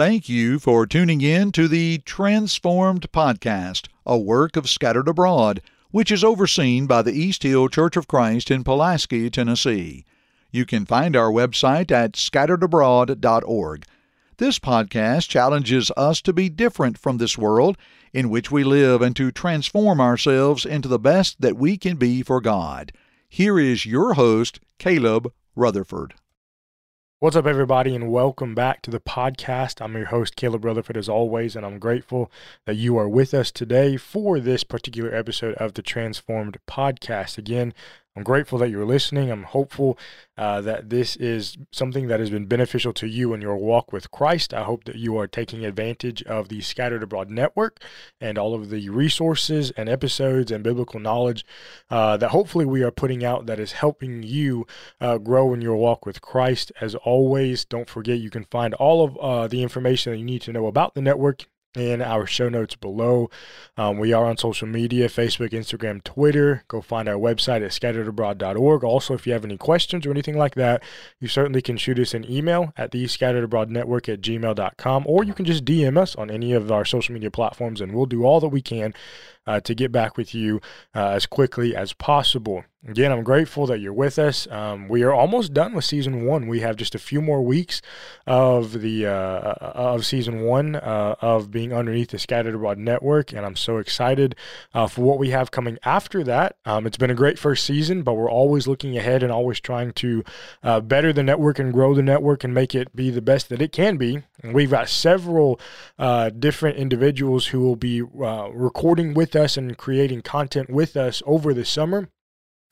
Thank you for tuning in to the Transformed Podcast, a work of Scattered Abroad, which is overseen by the East Hill Church of Christ in Pulaski, Tennessee. You can find our website at scatteredabroad.org. This podcast challenges us to be different from this world in which we live and to transform ourselves into the best that we can be for God. Here is your host, Caleb Rutherford. What's up, everybody, and welcome back to the podcast. I'm your host, Caleb Rutherford, as always, and I'm grateful that you are with us today for this particular episode of the Transformed Podcast. Again, I'm grateful that you're listening. I'm hopeful that this is something that has been beneficial to you in your walk with Christ. I hope that you are taking advantage of the Scattered Abroad Network and all of the resources and episodes and biblical knowledge that hopefully we are putting out that is helping you grow in your walk with Christ. As always, don't forget you can find all of the information that you need to know about the network in our show notes below. We are on social media, Facebook, Instagram, Twitter. Go find our website at scatteredabroad.org. Also, if you have any questions or anything like that, you certainly can shoot us an email at thescatteredabroadnetwork@gmail.com, or you can just DM us on any of our social media platforms, and we'll do all that we can to get back with you as quickly as possible. Again, I'm grateful that you're with us. We are almost done with season one. We have just a few more weeks of the of season one of being underneath the Scattered Abroad Network, and I'm so excited for what we have coming after that. It's been a great first season, but we're always looking ahead and always trying to better the network and grow the network and make it be the best that it can be. And we've got several different individuals who will be recording with us and creating content with us over the summer.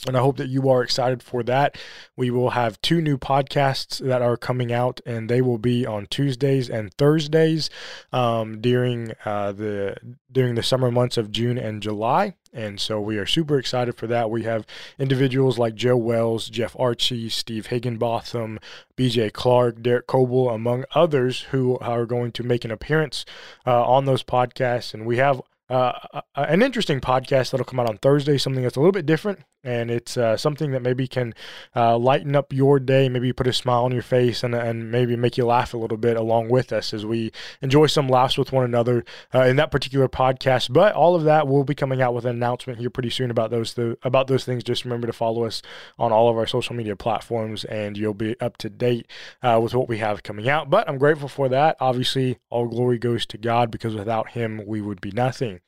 And I hope that you are excited for that. We will have two new podcasts that are coming out, and they will be on Tuesdays and Thursdays during the summer months of June and July. And so we are super excited for that. We have individuals like Joe Wells, Jeff Archie, Steve Higginbotham, BJ Clark, Derek Coble, among others, who are going to make an appearance on those podcasts. And we have an interesting podcast that'll come out on Thursday, something that's a little bit different, and it's something that maybe can lighten up your day, maybe put a smile on your face, and maybe make you laugh a little bit along with us as we enjoy some laughs with one another in that particular podcast. But all of that will be coming out with an announcement here pretty soon about those things. Just remember to follow us on all of our social media platforms, and you'll be up to date with what we have coming out. But I'm grateful for that. Obviously, all glory goes to God, because without Him, we would be nothing.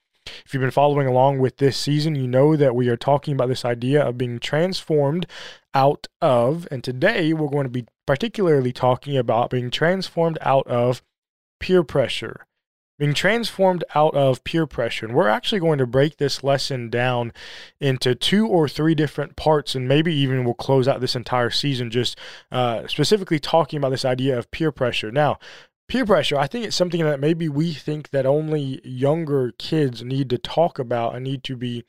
If you've been following along with this season, you know that we are talking about this idea of being transformed out of, and today we're going to be particularly talking about being transformed out of peer pressure. Being transformed out of peer pressure. And we're actually going to break this lesson down into two or three different parts, and maybe even we'll close out this entire season just specifically talking about this idea of peer pressure. Now, peer pressure, I think it's something that maybe we think that only younger kids need to talk about and need to be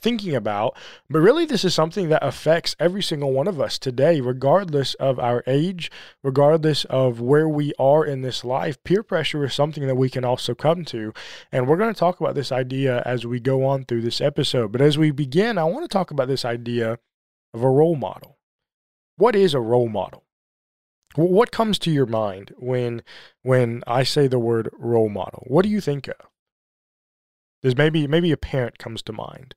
thinking about, but really this is something that affects every single one of us today, regardless of our age, regardless of where we are in this life. Peer pressure is something that we can also come to, and we're going to talk about this idea as we go on through this episode. But as we begin, I want to talk about this idea of a role model. What is a role model? What comes to your mind when I say the word role model? What do you think of? There's maybe a parent comes to mind,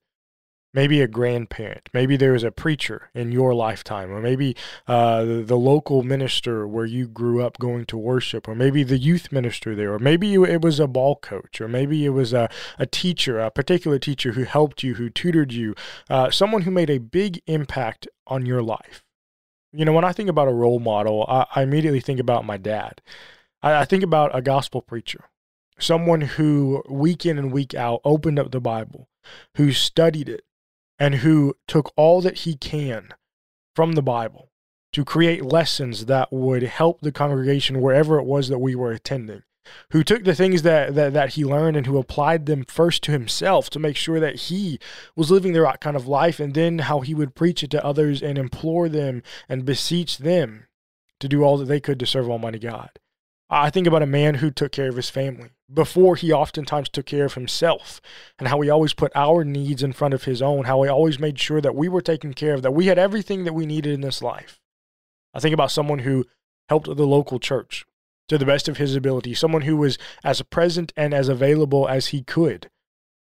maybe a grandparent, maybe there is a preacher in your lifetime, or maybe the local minister where you grew up going to worship, or maybe the youth minister there, or maybe it was a ball coach, or maybe it was a teacher, a particular teacher who helped you, who tutored you, someone who made a big impact on your life. You know, when I think about a role model, I immediately think about my dad. I think about a gospel preacher, someone who week in and week out opened up the Bible, who studied it, and who took all that he can from the Bible to create lessons that would help the congregation wherever it was that we were attending, who took the things that he learned and who applied them first to himself to make sure that he was living the right kind of life, and then how he would preach it to others and implore them and beseech them to do all that they could to serve Almighty God. I think about a man who took care of his family before he oftentimes took care of himself, and how he always put our needs in front of his own, how he always made sure that we were taken care of, that we had everything that we needed in this life. I think about someone who helped the local church to the best of his ability, someone who was as present and as available as he could,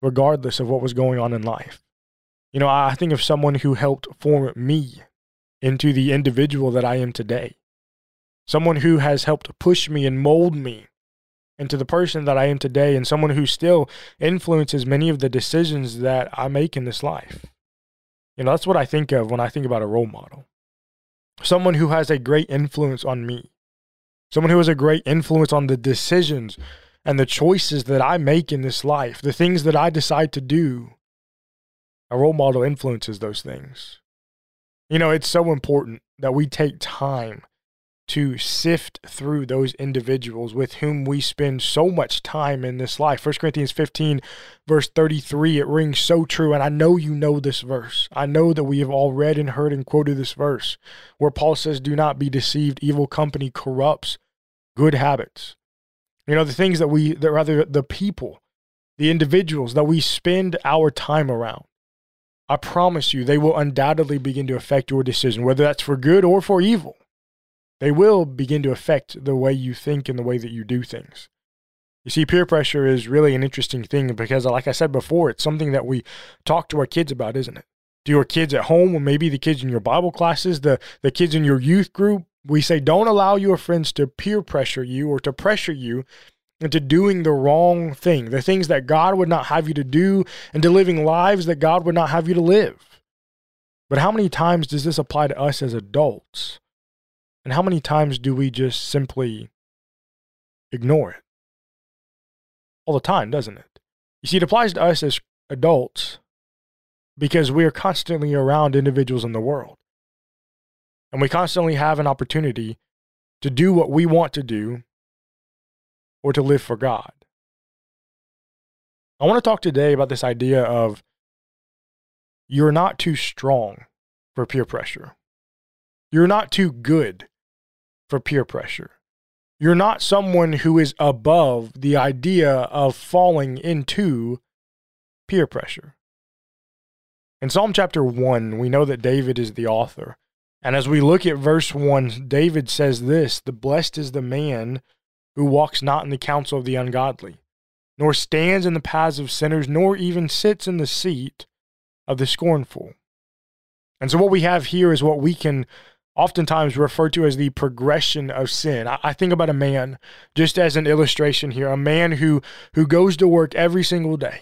regardless of what was going on in life. You know, I think of someone who helped form me into the individual that I am today. Someone who has helped push me and mold me into the person that I am today, and someone who still influences many of the decisions that I make in this life. You know, that's what I think of when I think about a role model. Someone who has a great influence on me. Someone who has a great influence on the decisions and the choices that I make in this life, the things that I decide to do. A role model influences those things. You know, it's so important that we take time to sift through those individuals with whom we spend so much time in this life. 1 Corinthians 15, verse 33, it rings so true, and I know you know this verse. I know that we have all read and heard and quoted this verse, where Paul says, do not be deceived, evil company corrupts good habits. You know, the things that the people, the individuals that we spend our time around, I promise you, they will undoubtedly begin to affect your decision, whether that's for good or for evil. They will begin to affect the way you think and the way that you do things. You see, peer pressure is really an interesting thing because, like I said before, it's something that we talk to our kids about, isn't it? To your kids at home, or maybe the kids in your Bible classes, the kids in your youth group, we say don't allow your friends to peer pressure you or to pressure you into doing the wrong thing, the things that God would not have you to do, and to living lives that God would not have you to live. But how many times does this apply to us as adults? And how many times do we just simply ignore it? All the time, doesn't it? You see, it applies to us as adults because we are constantly around individuals in the world. And we constantly have an opportunity to do what we want to do or to live for God. I want to talk today about this idea of you're not too strong for peer pressure. You're not too good for peer pressure. You're not someone who is above the idea of falling into peer pressure. In Psalm chapter 1, we know that David is the author. And as we look at verse 1, David says this, "The blessed is the man who walks not in the counsel of the ungodly, nor stands in the paths of sinners, nor even sits in the seat of the scornful." And so what we have here is what we can oftentimes refer to as the progression of sin. I think about a man, just as an illustration here, a man who goes to work every single day.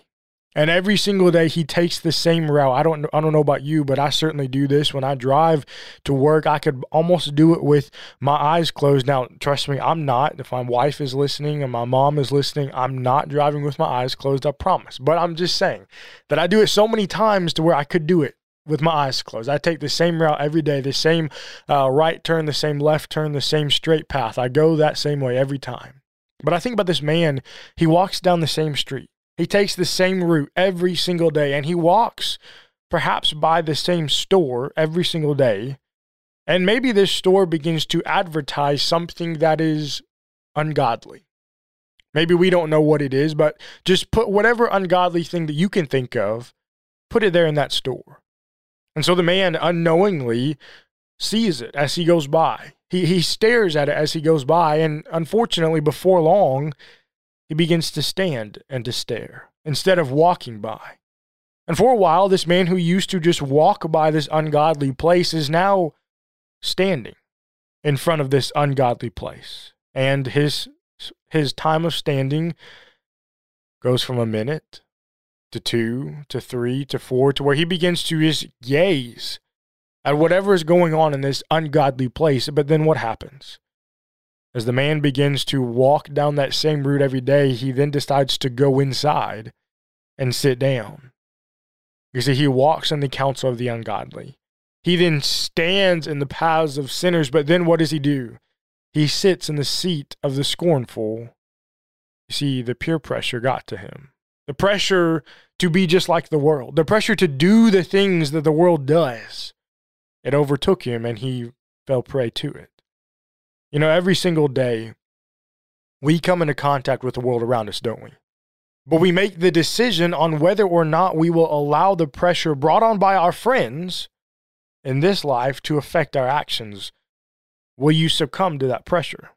And every single day he takes the same route. I don't know about you, but I certainly do this. When I drive to work, I could almost do it with my eyes closed. Now, trust me, I'm not. If my wife is listening and my mom is listening, I'm not driving with my eyes closed, I promise. But I'm just saying that I do it so many times to where I could do it with my eyes closed. I take the same route every day, the same right turn, the same left turn, the same straight path. I go that same way every time. But I think about this man. He walks down the same street. He takes the same route every single day, and he walks perhaps by the same store every single day. And maybe this store begins to advertise something that is ungodly. Maybe we don't know what it is, but just put whatever ungodly thing that you can think of, put it there in that store. And so the man unknowingly sees it as he goes by. He stares at it as he goes by, and unfortunately, before long, he begins to stand and to stare instead of walking by. And for a while, this man who used to just walk by this ungodly place is now standing in front of this ungodly place. And his time of standing goes from a minute to 2, to 3, to 4, to where he begins to just gaze at whatever is going on in this ungodly place. But then what happens? As the man begins to walk down that same route every day, he then decides to go inside and sit down. You see, he walks in the counsel of the ungodly. He then stands in the paths of sinners, but then what does he do? He sits in the seat of the scornful. You see, the peer pressure got to him. The pressure to be just like the world, the pressure to do the things that the world does, it overtook him and he fell prey to it. You know, every single day, we come into contact with the world around us, don't we? But we make the decision on whether or not we will allow the pressure brought on by our friends in this life to affect our actions. Will you succumb to that pressure?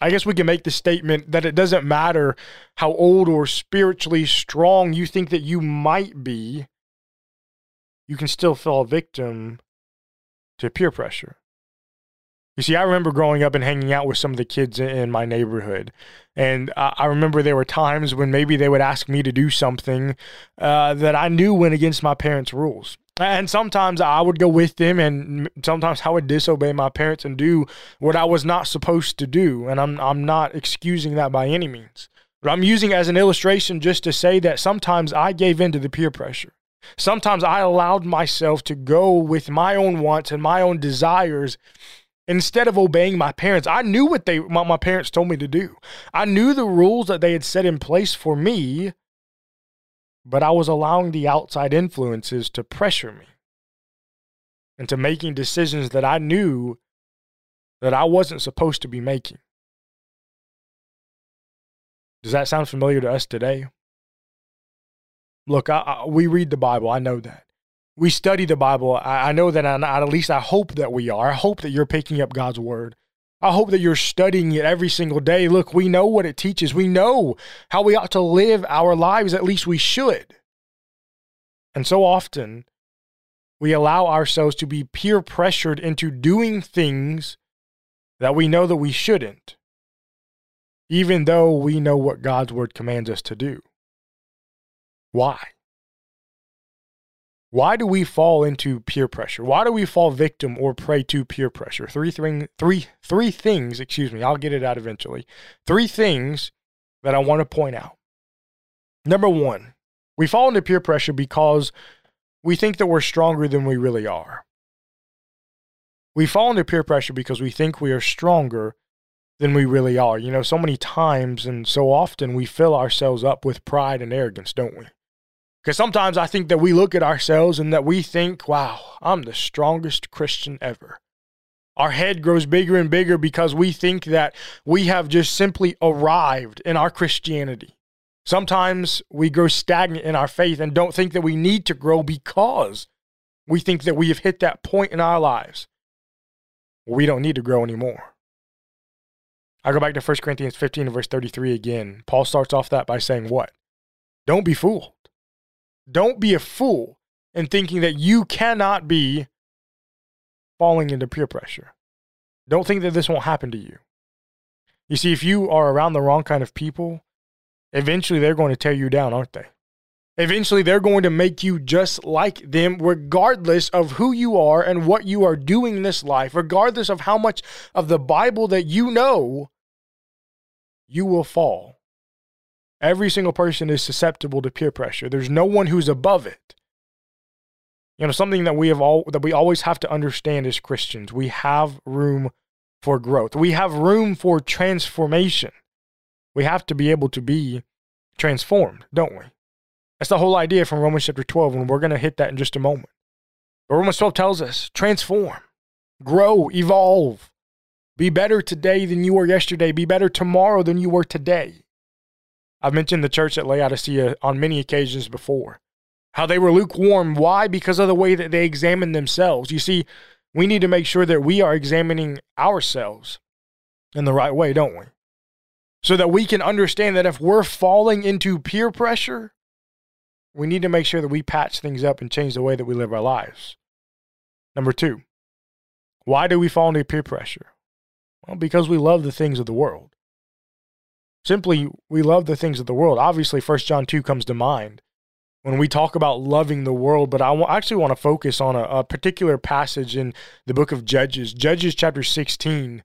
I guess we can make the statement that it doesn't matter how old or spiritually strong you think that you might be, you can still fall victim to peer pressure. You see, I remember growing up and hanging out with some of the kids in my neighborhood. And I remember there were times when maybe they would ask me to do something that I knew went against my parents' rules. And sometimes I would go with them, and sometimes I would disobey my parents and do what I was not supposed to do. And I'm not excusing that by any means. But I'm using it as an illustration just to say that sometimes I gave in to the peer pressure. Sometimes I allowed myself to go with my own wants and my own desires instead of obeying my parents. I knew what my parents told me to do. I knew the rules that they had set in place for me, but I was allowing the outside influences to pressure me into making decisions that I knew that I wasn't supposed to be making. Does that sound familiar to us today? Look, we read the Bible. I know that. We study the Bible. I know that, at least I hope that we are. I hope that you're picking up God's word. I hope that you're studying it every single day. Look, we know what it teaches. We know how we ought to live our lives. At least we should. And so often, we allow ourselves to be peer pressured into doing things that we know that we shouldn't, even though we know what God's word commands us to do. Why? Why do we fall into peer pressure? Why do we fall victim or prey to peer pressure? Three things, I'll get it out eventually. Three things that I want to point out. Number one, we fall into peer pressure because we think that we're stronger than we really are. We fall into peer pressure because we think we are stronger than we really are. You know, so many times and so often we fill ourselves up with pride and arrogance, don't we? Because sometimes I think that we look at ourselves and that we think, wow, I'm the strongest Christian ever. Our head grows bigger and bigger because we think that we have just simply arrived in our Christianity. Sometimes we grow stagnant in our faith and don't think that we need to grow because we think that we have hit that point in our lives where we don't need to grow anymore. I go back to 1 Corinthians 15 and verse 33 again. Paul starts off that by saying what? Don't be fooled. Don't be a fool in thinking that you cannot be falling into peer pressure. Don't think that this won't happen to you. You see, if you are around the wrong kind of people, eventually they're going to tear you down, aren't they? Eventually they're going to make you just like them, regardless of who you are and what you are doing in this life, regardless of how much of the Bible that you know, you will fall. Every single person is susceptible to peer pressure. There's no one who's above it. You know, something that we always have to understand as Christians, we have room for growth. We have room for transformation. We have to be able to be transformed, don't we? That's the whole idea from Romans chapter 12, and we're going to hit that in just a moment. But Romans 12 tells us, transform, grow, evolve. Be better today than you were yesterday. Be better tomorrow than you were today. I've mentioned the church at Laodicea on many occasions before, how they were lukewarm. Why? Because of the way that they examined themselves. You see, we need to make sure that we are examining ourselves in the right way, don't we? So that we can understand that if we're falling into peer pressure, we need to make sure that we patch things up and change the way that we live our lives. Number two, why do we fall into peer pressure? Well, because we love the things of the world. Simply, we love the things of the world. Obviously, 1 John 2 comes to mind when we talk about loving the world, but I actually want to focus on a particular passage in the book of Judges, Judges chapter 16.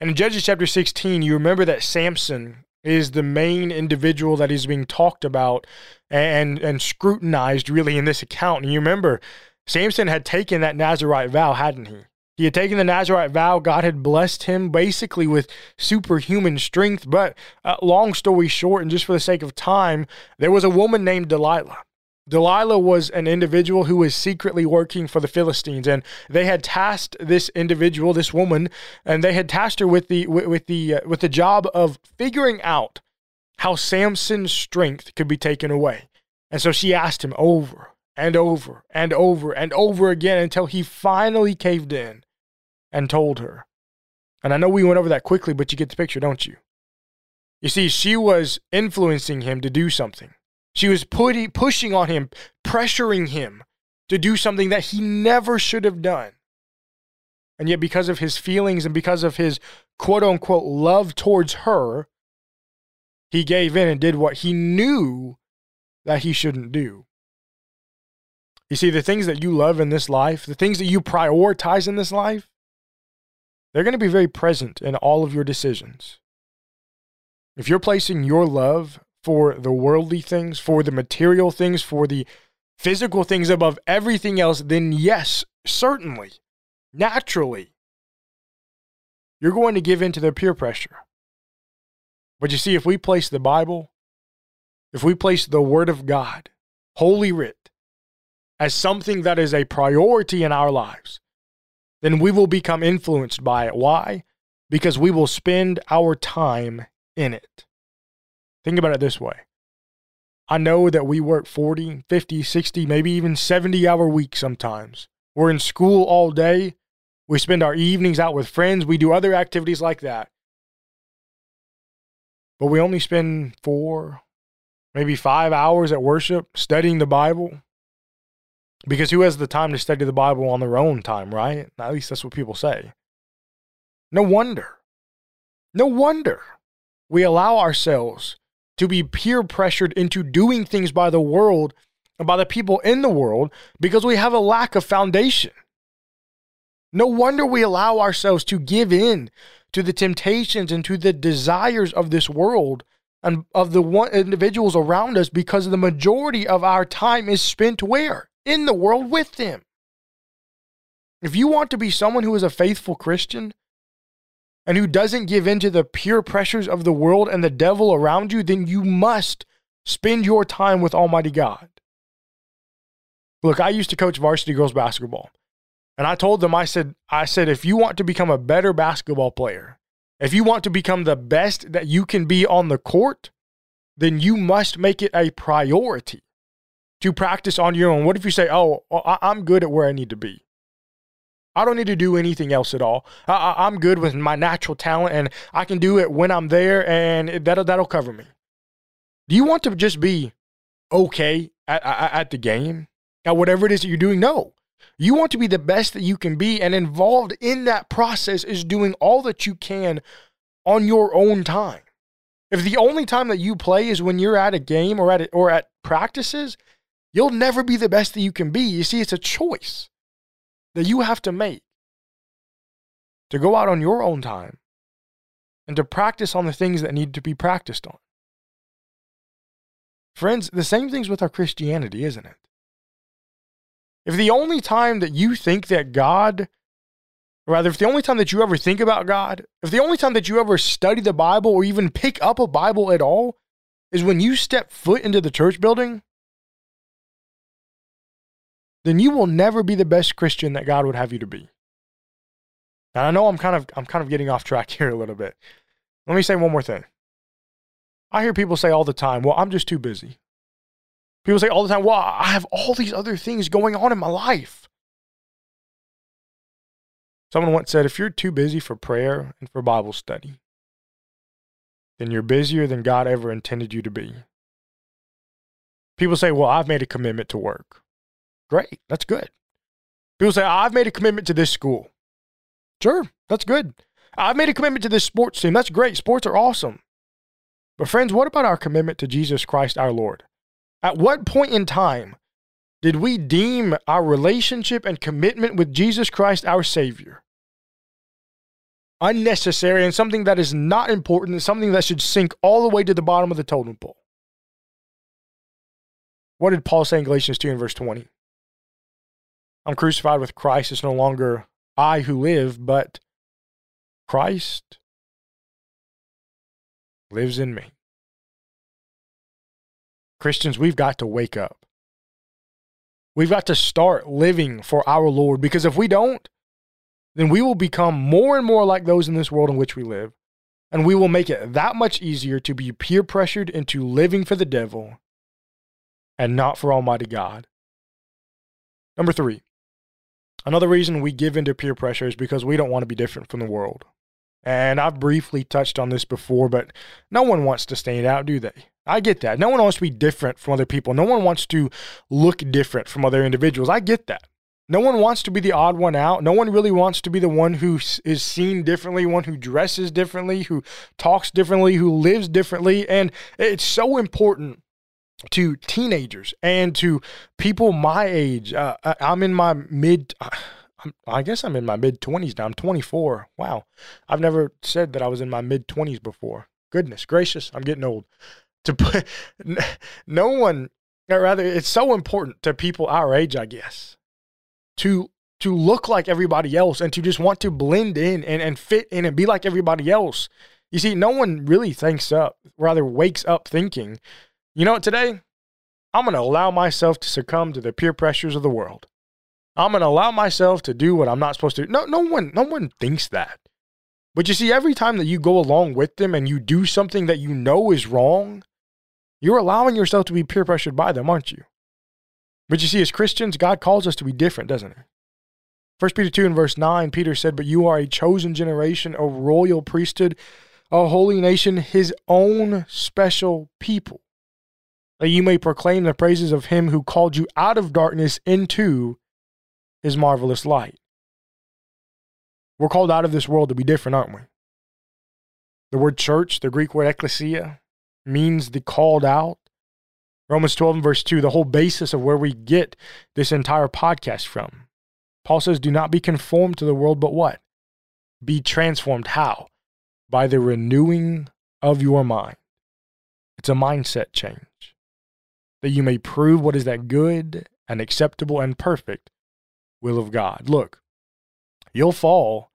And in Judges chapter 16, you remember that Samson is the main individual that is being talked about and scrutinized really in this account. And you remember, Samson had taken that Nazirite vow, hadn't he? He had taken the Nazirite vow. God had blessed him basically with superhuman strength. But long story short, and just for the sake of time, there was a woman named Delilah. Delilah was an individual who was secretly working for the Philistines, and they had tasked this individual, this woman, and they had tasked her with the job of figuring out how Samson's strength could be taken away. And so she asked him over and over and over and over again until he finally caved in and told her And I know we went over that quickly, but you get the picture, don't you? You see, she was influencing him to do something. She was pushing on him, pressuring him to do something that he never should have done. And yet because of his feelings and because of his quote-unquote love towards her, he gave in and did what he knew that he shouldn't do. You see, the things that you love in this life, the things that you prioritize in this life, they're going to be very present in all of your decisions. If you're placing your love for the worldly things, for the material things, for the physical things above everything else, then yes, certainly, naturally, you're going to give in to their peer pressure. But you see, if we place the Bible, if we place the Word of God, Holy Writ, as something that is a priority in our lives, then we will become influenced by it. Why? Because we will spend our time in it. Think about it this way. I know that we work 40, 50, 60, maybe even 70-hour weeks sometimes. We're in school all day. We spend our evenings out with friends. We do other activities like that. But we only spend 4, maybe 5 hours at worship studying the Bible. Because who has the time to study the Bible on their own time, right? At least that's what people say. No wonder. No wonder we allow ourselves to be peer pressured into doing things by the world and by the people in the world because we have a lack of foundation. No wonder we allow ourselves to give in to the temptations and to the desires of this world and of the individuals around us, because the majority of our time is spent where? In the world with them. If you want to be someone who is a faithful Christian and who doesn't give in to the peer pressures of the world and the devil around you, then you must spend your time with Almighty God. Look, I used to coach varsity girls basketball, and I told them, I said, if you want to become a better basketball player, if you want to become the best that you can be on the court, then you must make it a priority to practice on your own. What if you say, oh, I'm good at where I need to be. I don't need to do anything else at all. I'm good with my natural talent, and I can do it when I'm there, and that'll cover me. Do you want to just be okay at the game, at whatever it is that you're doing? No. You want to be the best that you can be, and involved in that process is doing all that you can on your own time. If the only time that you play is when you're at a game or at practices, you'll never be the best that you can be. You see, it's a choice that you have to make to go out on your own time and to practice on the things that need to be practiced on. Friends, the same thing's with our Christianity, isn't it? If the only time that you think that God, or rather, if the only time that you ever think about God, if the only time that you ever study the Bible or even pick up a Bible at all is when you step foot into the church building, then you will never be the best Christian that God would have you to be. And I know I'm kind of getting off track here a little bit. Let me say one more thing. I hear people say all the time, well, I'm just too busy. People say all the time, well, I have all these other things going on in my life. Someone once said, if you're too busy for prayer and for Bible study, then you're busier than God ever intended you to be. People say, well, I've made a commitment to work. Great, that's good. People say, I've made a commitment to this school. Sure, that's good. I've made a commitment to this sports team. That's great. Sports are awesome. But friends, what about our commitment to Jesus Christ our Lord? At what point in time did we deem our relationship and commitment with Jesus Christ our Savior unnecessary and something that is not important and something that should sink all the way to the bottom of the totem pole? What did Paul say in Galatians 2 and verse 20? I'm crucified with Christ. It's no longer I who live, but Christ lives in me. Christians, we've got to wake up. We've got to start living for our Lord, because if we don't, then we will become more and more like those in this world in which we live, and we will make it that much easier to be peer pressured into living for the devil and not for Almighty God. Number 3, another reason we give into peer pressure is because we don't want to be different from the world. And I've briefly touched on this before, but no one wants to stand out, do they? I get that. No one wants to be different from other people. No one wants to look different from other individuals. I get that. No one wants to be the odd one out. No one really wants to be the one who is seen differently, one who dresses differently, who talks differently, who lives differently. And it's so important to teenagers and to people my age. I'm in my mid-20s now. I'm 24. Wow. I've never said that I was in my mid-20s before. Goodness gracious, I'm getting old. It's so important to people our age, I guess, to look like everybody else and to just want to blend in and fit in and be like everybody else. You see, no one really wakes up thinking, you know what, today, I'm going to allow myself to succumb to the peer pressures of the world. I'm going to allow myself to do what I'm not supposed to do. No one thinks that. But you see, every time that you go along with them and you do something that you know is wrong, you're allowing yourself to be peer pressured by them, aren't you? But you see, as Christians, God calls us to be different, doesn't he? 1 Peter 2 and verse 9, Peter said, "But you are a chosen generation, a royal priesthood, a holy nation, his own special people, that you may proclaim the praises of him who called you out of darkness into his marvelous light." We're called out of this world to be different, aren't we? The word church, the Greek word ekklesia, means the called out. Romans 12 and verse 2, the whole basis of where we get this entire podcast from. Paul says, "Do not be conformed to the world, but what? Be transformed." How? By the renewing of your mind. It's a mindset change. "That you may prove what is that good and acceptable and perfect will of God." Look, you'll fall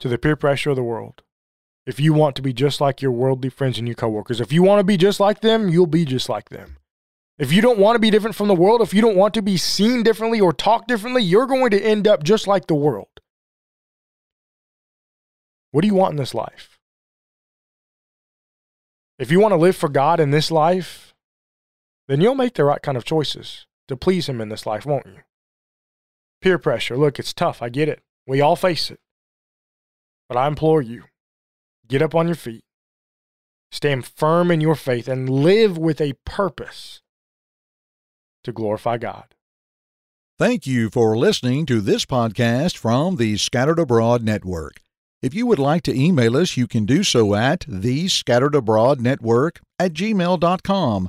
to the peer pressure of the world if you want to be just like your worldly friends and your coworkers. If you want to be just like them, you'll be just like them. If you don't want to be different from the world, if you don't want to be seen differently or talk differently, you're going to end up just like the world. What do you want in this life? If you want to live for God in this life, then you'll make the right kind of choices to please him in this life, won't you? Peer pressure. Look, it's tough. I get it. We all face it. But I implore you, get up on your feet, stand firm in your faith, and live with a purpose to glorify God. Thank you for listening to this podcast from the Scattered Abroad Network. If you would like to email us, you can do so at thescatteredabroadnetwork@gmail.com.